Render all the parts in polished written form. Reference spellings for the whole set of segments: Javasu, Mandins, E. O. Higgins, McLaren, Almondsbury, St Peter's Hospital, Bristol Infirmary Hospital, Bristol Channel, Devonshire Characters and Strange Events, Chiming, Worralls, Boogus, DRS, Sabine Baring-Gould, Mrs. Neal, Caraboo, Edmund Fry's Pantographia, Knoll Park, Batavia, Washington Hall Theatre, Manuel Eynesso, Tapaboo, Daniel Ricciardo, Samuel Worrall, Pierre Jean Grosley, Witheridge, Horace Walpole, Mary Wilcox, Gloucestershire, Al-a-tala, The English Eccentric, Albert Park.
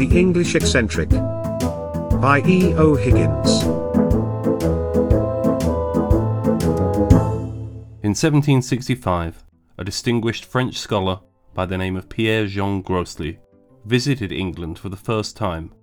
The English Eccentric by E. O. Higgins. In 1765, a distinguished French scholar by the name of Pierre Jean Grosley visited England for the first time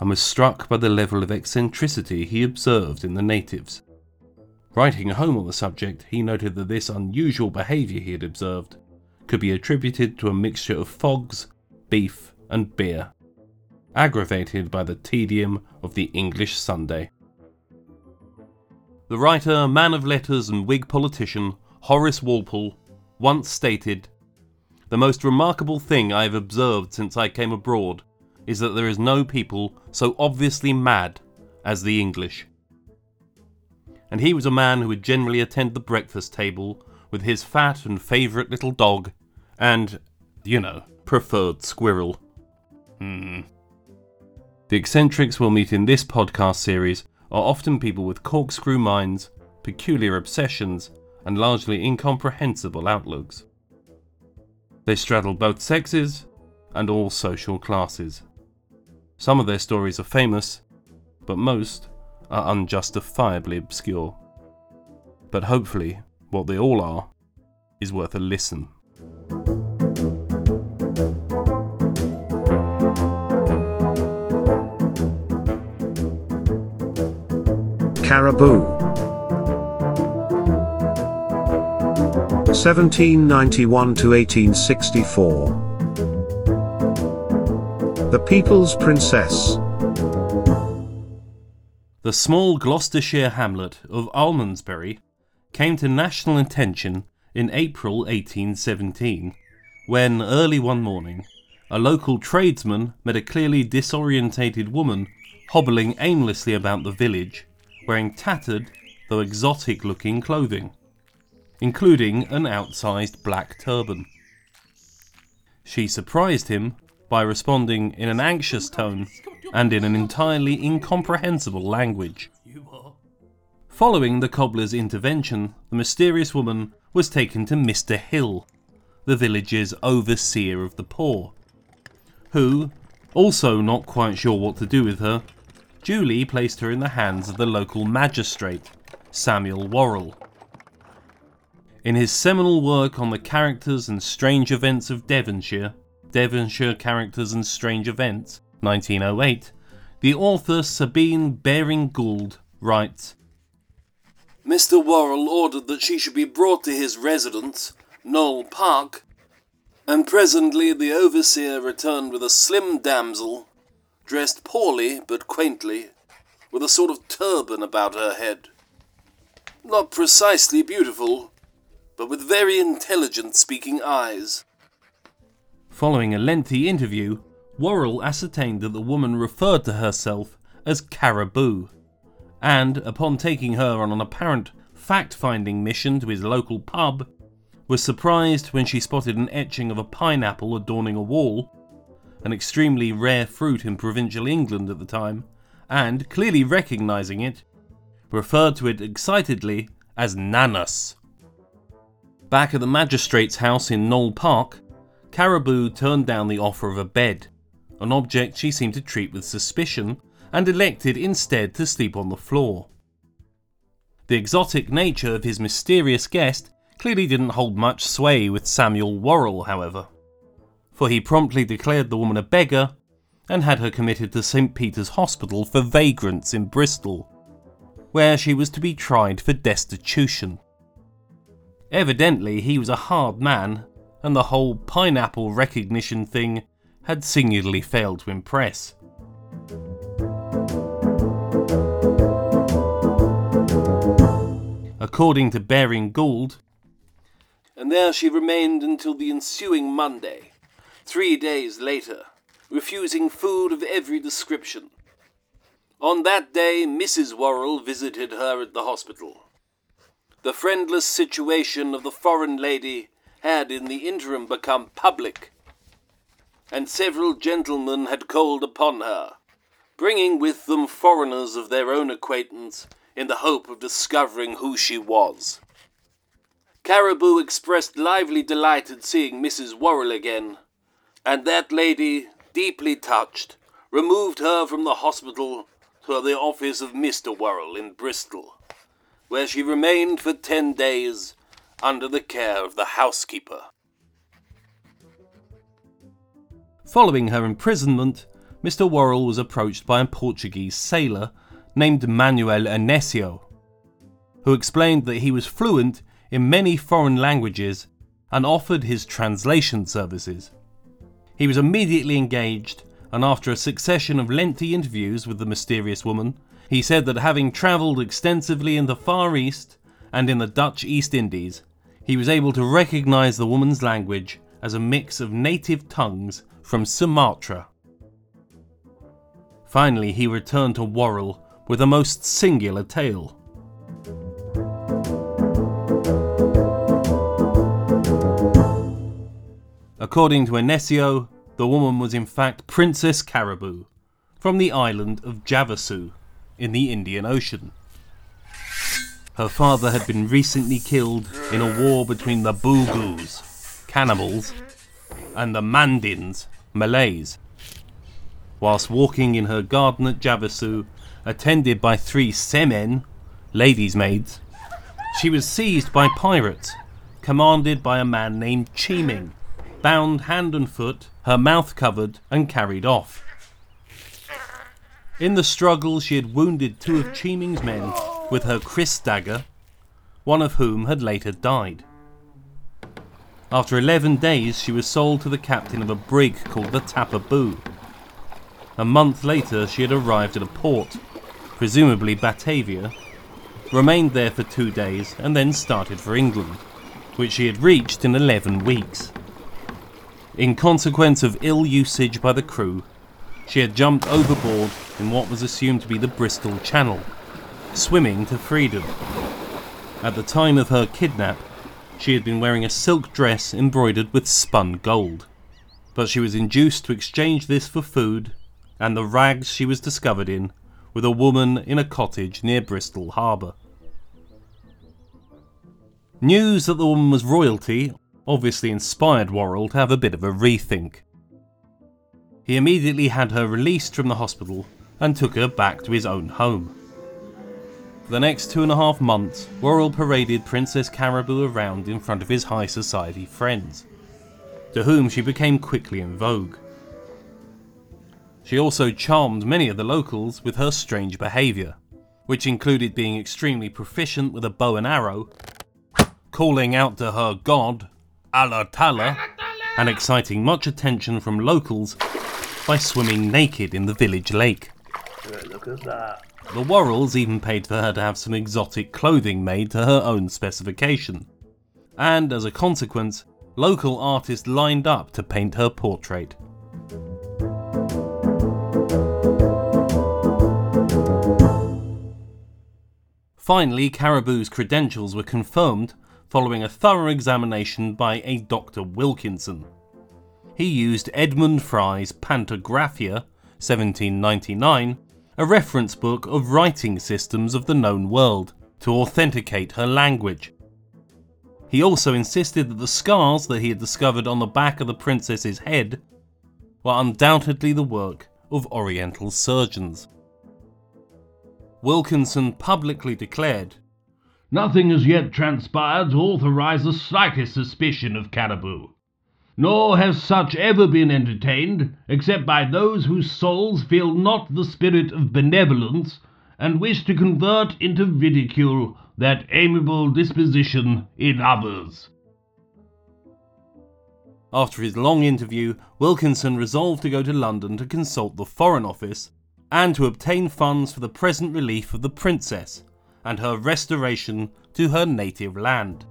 and was struck by the level of eccentricity he observed in the natives. Writing home on the subject, he noted that this unusual behaviour he had observed could be attributed to a mixture of fogs, beef and beer, aggravated by the tedium of the English Sunday. The writer, man of letters and Whig politician Horace Walpole once stated, "The most remarkable thing I have observed since I came abroad is that there is no people so obviously mad as the English." And he was a man who would generally attend the breakfast table with his fat and favourite little dog and, you know, preferred squirrel. The eccentrics we'll meet in this podcast series are often people with corkscrew minds, peculiar obsessions, and largely incomprehensible outlooks. They straddle both sexes and all social classes. Some of their stories are famous, but most are unjustifiably obscure. But hopefully, what they all are is worth a listen. Caraboo. 1791 to 1864. The People's Princess. The small Gloucestershire hamlet of Almondsbury came to national attention in April 1817, when, early one morning, a local tradesman met a clearly disorientated woman hobbling aimlessly about the village, wearing tattered, though exotic-looking clothing, including an outsized black turban. She surprised him by responding in an anxious tone and in an entirely incomprehensible language. Following the cobbler's intervention, the mysterious woman was taken to Mr. Hill, the village's overseer of the poor, who, also not quite sure what to do with her, duly placed her in the hands of the local magistrate, Samuel Worrall. In his seminal work on the characters and strange events of Devonshire, Devonshire Characters and Strange Events, 1908, the author Sabine Baring-Gould writes, "Mr. Worrall ordered that she should be brought to his residence, Knoll Park, and presently the overseer returned with a slim damsel, dressed poorly but quaintly, with a sort of turban about her head. Not precisely beautiful, but with very intelligent speaking eyes." Following a lengthy interview, Worrall ascertained that the woman referred to herself as Caraboo, and, upon taking her on an apparent fact-finding mission to his local pub, was surprised when she spotted an etching of a pineapple adorning a wall, an extremely rare fruit in provincial England at the time, and, clearly recognising it, referred to it excitedly as nanas. Back at the magistrate's house in Knoll Park, Caraboo turned down the offer of a bed, an object she seemed to treat with suspicion, and elected instead to sleep on the floor. The exotic nature of his mysterious guest clearly didn't hold much sway with Samuel Worrall, however, for he promptly declared the woman a beggar and had her committed to St Peter's Hospital for vagrants in Bristol, where she was to be tried for destitution. Evidently he was a hard man, and the whole pineapple recognition thing had singularly failed to impress. According to Baring-Gould, "And there she remained until the ensuing Monday, 3 days later, refusing food of every description. On that day, Mrs. Worrall visited her at the hospital. The friendless situation of the foreign lady had in the interim become public, and several gentlemen had called upon her, bringing with them foreigners of their own acquaintance in the hope of discovering who she was. Caraboo expressed lively delight at seeing Mrs. Worrall again, and that lady, deeply touched, removed her from the hospital to the office of Mr. Worrall in Bristol, where she remained for 10 days under the care of the housekeeper. Following her imprisonment, Mr. Worrall was approached by a Portuguese sailor named Manuel Eynesso, who explained that he was fluent in many foreign languages and offered his translation services. He was immediately engaged, and after a succession of lengthy interviews with the mysterious woman, he said that having travelled extensively in the Far East and in the Dutch East Indies, he was able to recognise the woman's language as a mix of native tongues from Sumatra. Finally, he returned to Worrall with a most singular tale. According to Eynesso, the woman was in fact Princess Caraboo, from the island of Javasu in the Indian Ocean. Her father had been recently killed in a war between the Boogus, cannibals, and the Mandins, Malays, whilst walking in her garden at Javasu, attended by 3 semen, ladies' maids. She was seized by pirates, commanded by a man named Chiming, bound hand and foot, her mouth covered, and carried off. In the struggle, she had wounded 2 of Chiming's men with her Chris dagger, one of whom had later died. After 11 days, she was sold to the captain of a brig called the Tapaboo. A month later, she had arrived at a port, presumably Batavia, remained there for 2 days, and then started for England, which she had reached in 11 weeks. In consequence of ill usage by the crew, she had jumped overboard in what was assumed to be the Bristol Channel, swimming to freedom. At the time of her kidnap, she had been wearing a silk dress embroidered with spun gold, but she was induced to exchange this for food and the rags she was discovered in with a woman in a cottage near Bristol Harbour. News that the woman was royalty obviously inspired Worrall to have a bit of a rethink. He immediately had her released from the hospital and took her back to his own home. For the next 2.5 months, Worrall paraded Princess Caraboo around in front of his high society friends, to whom she became quickly in vogue. She also charmed many of the locals with her strange behaviour, which included being extremely proficient with a bow and arrow, calling out to her god, Al-a-tala, and exciting much attention from locals by swimming naked in the village lake. Look at that. The Worralls even paid for her to have some exotic clothing made to her own specification, and as a consequence, local artists lined up to paint her portrait. Finally, Caraboo's credentials were confirmed following a thorough examination by a Dr. Wilkinson. He used Edmund Fry's Pantographia, 1799, a reference book of writing systems of the known world, to authenticate her language. He also insisted that the scars that he had discovered on the back of the princess's head were undoubtedly the work of Oriental surgeons. Wilkinson publicly declared, "Nothing has yet transpired to authorize the slightest suspicion of Caraboo, nor has such ever been entertained except by those whose souls feel not the spirit of benevolence and wish to convert into ridicule that amiable disposition in others." After his long interview, Wilkinson resolved to go to London to consult the Foreign Office and to obtain funds for the present relief of the princess and her restoration to her native land.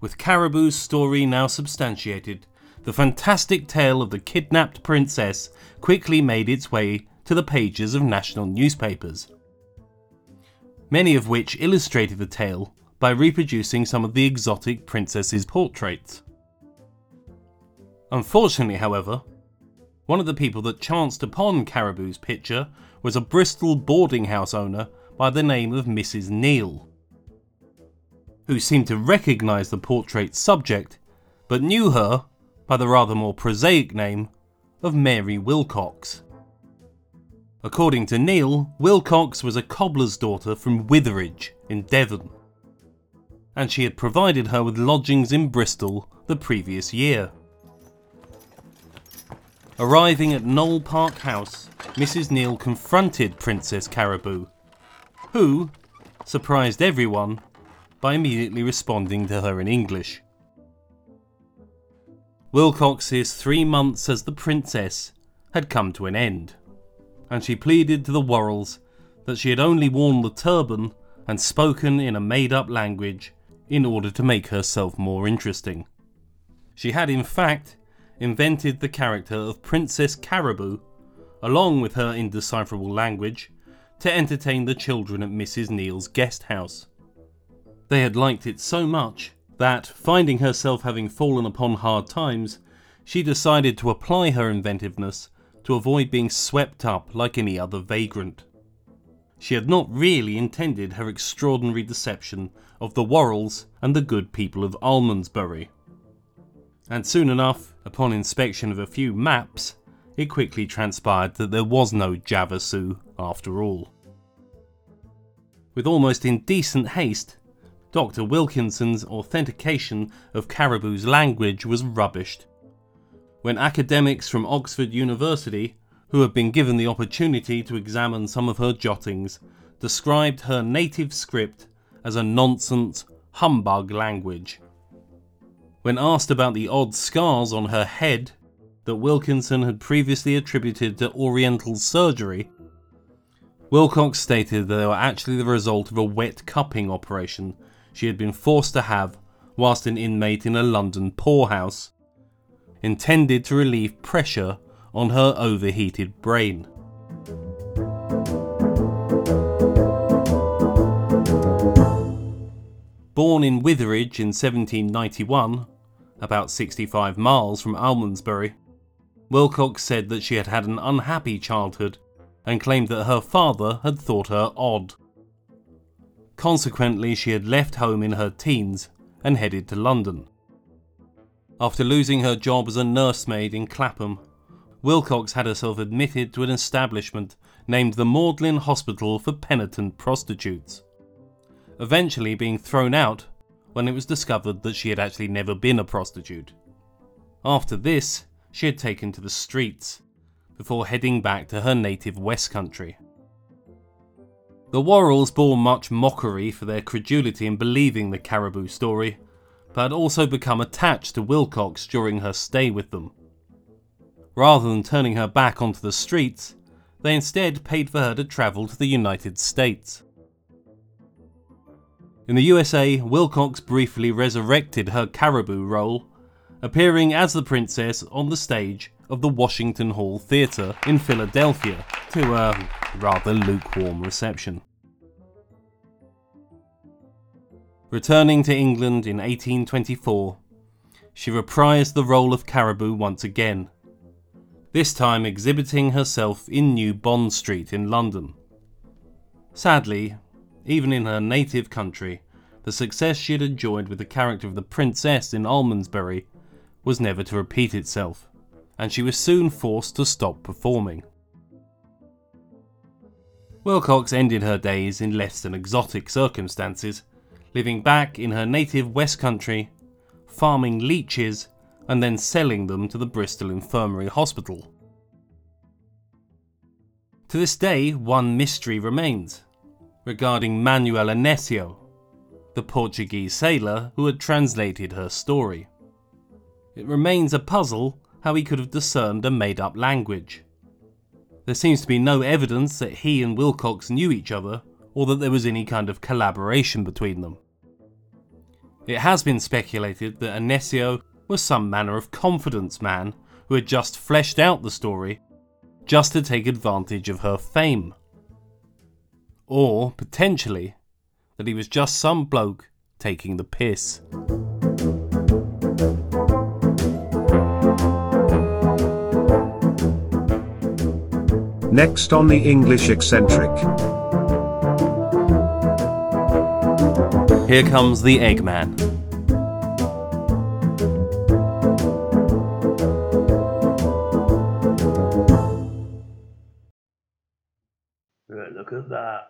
With Caraboo's story now substantiated, the fantastic tale of the kidnapped princess quickly made its way to the pages of national newspapers, many of which illustrated the tale by reproducing some of the exotic princesses' portraits. Unfortunately, however, one of the people that chanced upon Caraboo's picture was a Bristol boarding house owner by the name of Mrs. Neal, who seemed to recognise the portrait's subject but knew her by the rather more prosaic name of Mary Wilcox. According to Neal, Wilcox was a cobbler's daughter from Witheridge in Devon, and she had provided her with lodgings in Bristol the previous year. Arriving at Knoll Park House, Mrs. Neal confronted Princess Caraboo, who surprised everyone by immediately responding to her in English. Wilcox's 3 months as the princess had come to an end, and she pleaded to the Worralls that she had only worn the turban and spoken in a made-up language in order to make herself more interesting. She had in fact invented the character of Princess Caraboo, along with her indecipherable language, to entertain the children at Mrs. Neal's guest house. They had liked it so much that, finding herself having fallen upon hard times, she decided to apply her inventiveness to avoid being swept up like any other vagrant. She had not really intended her extraordinary deception of the Worralls and the good people of Almondsbury. And soon enough, upon inspection of a few maps, it quickly transpired that there was no Javasu after all. With almost indecent haste, Dr. Wilkinson's authentication of Caraboo's language was rubbished, when academics from Oxford University, who had been given the opportunity to examine some of her jottings, described her native script as a nonsense, humbug language. When asked about the odd scars on her head that Wilkinson had previously attributed to Oriental surgery, Wilcox stated that they were actually the result of a wet cupping operation she had been forced to have whilst an inmate in a London poorhouse, intended to relieve pressure on her overheated brain. Born in Witheridge in 1791, about 65 miles from Almondsbury, Wilcox said that she had had an unhappy childhood and claimed that her father had thought her odd. Consequently, she had left home in her teens and headed to London. After losing her job as a nursemaid in Clapham, Wilcox had herself admitted to an establishment named the Magdalen Hospital for Penitent Prostitutes, eventually being thrown out when it was discovered that she had actually never been a prostitute. After this, she had taken to the streets, before heading back to her native West Country. The Worralls bore much mockery for their credulity in believing the Caraboo story, but had also become attached to Wilcox during her stay with them. Rather than turning her back onto the streets, they instead paid for her to travel to the United States. In the USA, Wilcox briefly resurrected her Caraboo role, appearing as the princess on the stage of the Washington Hall Theatre in Philadelphia, to a rather lukewarm reception. Returning to England in 1824, she reprised the role of Caraboo once again, this time exhibiting herself in New Bond Street in London. Sadly, even in her native country, the success she had enjoyed with the character of the princess in Almondsbury was never to repeat itself, and she was soon forced to stop performing. Wilcox ended her days in less than exotic circumstances, living back in her native West Country, farming leeches and then selling them to the Bristol Infirmary Hospital. To this day, one mystery remains regarding Manuel Eynesso, the Portuguese sailor who had translated her story. It remains a puzzle how he could have discerned a made-up language. There seems to be no evidence that he and Wilcox knew each other or that there was any kind of collaboration between them. It has been speculated that Eynesso was some manner of confidence man who had just fleshed out the story just to take advantage of her fame. Or, potentially, that he was just some bloke taking the piss. Next on The English Eccentric. Here comes the Eggman. look at that.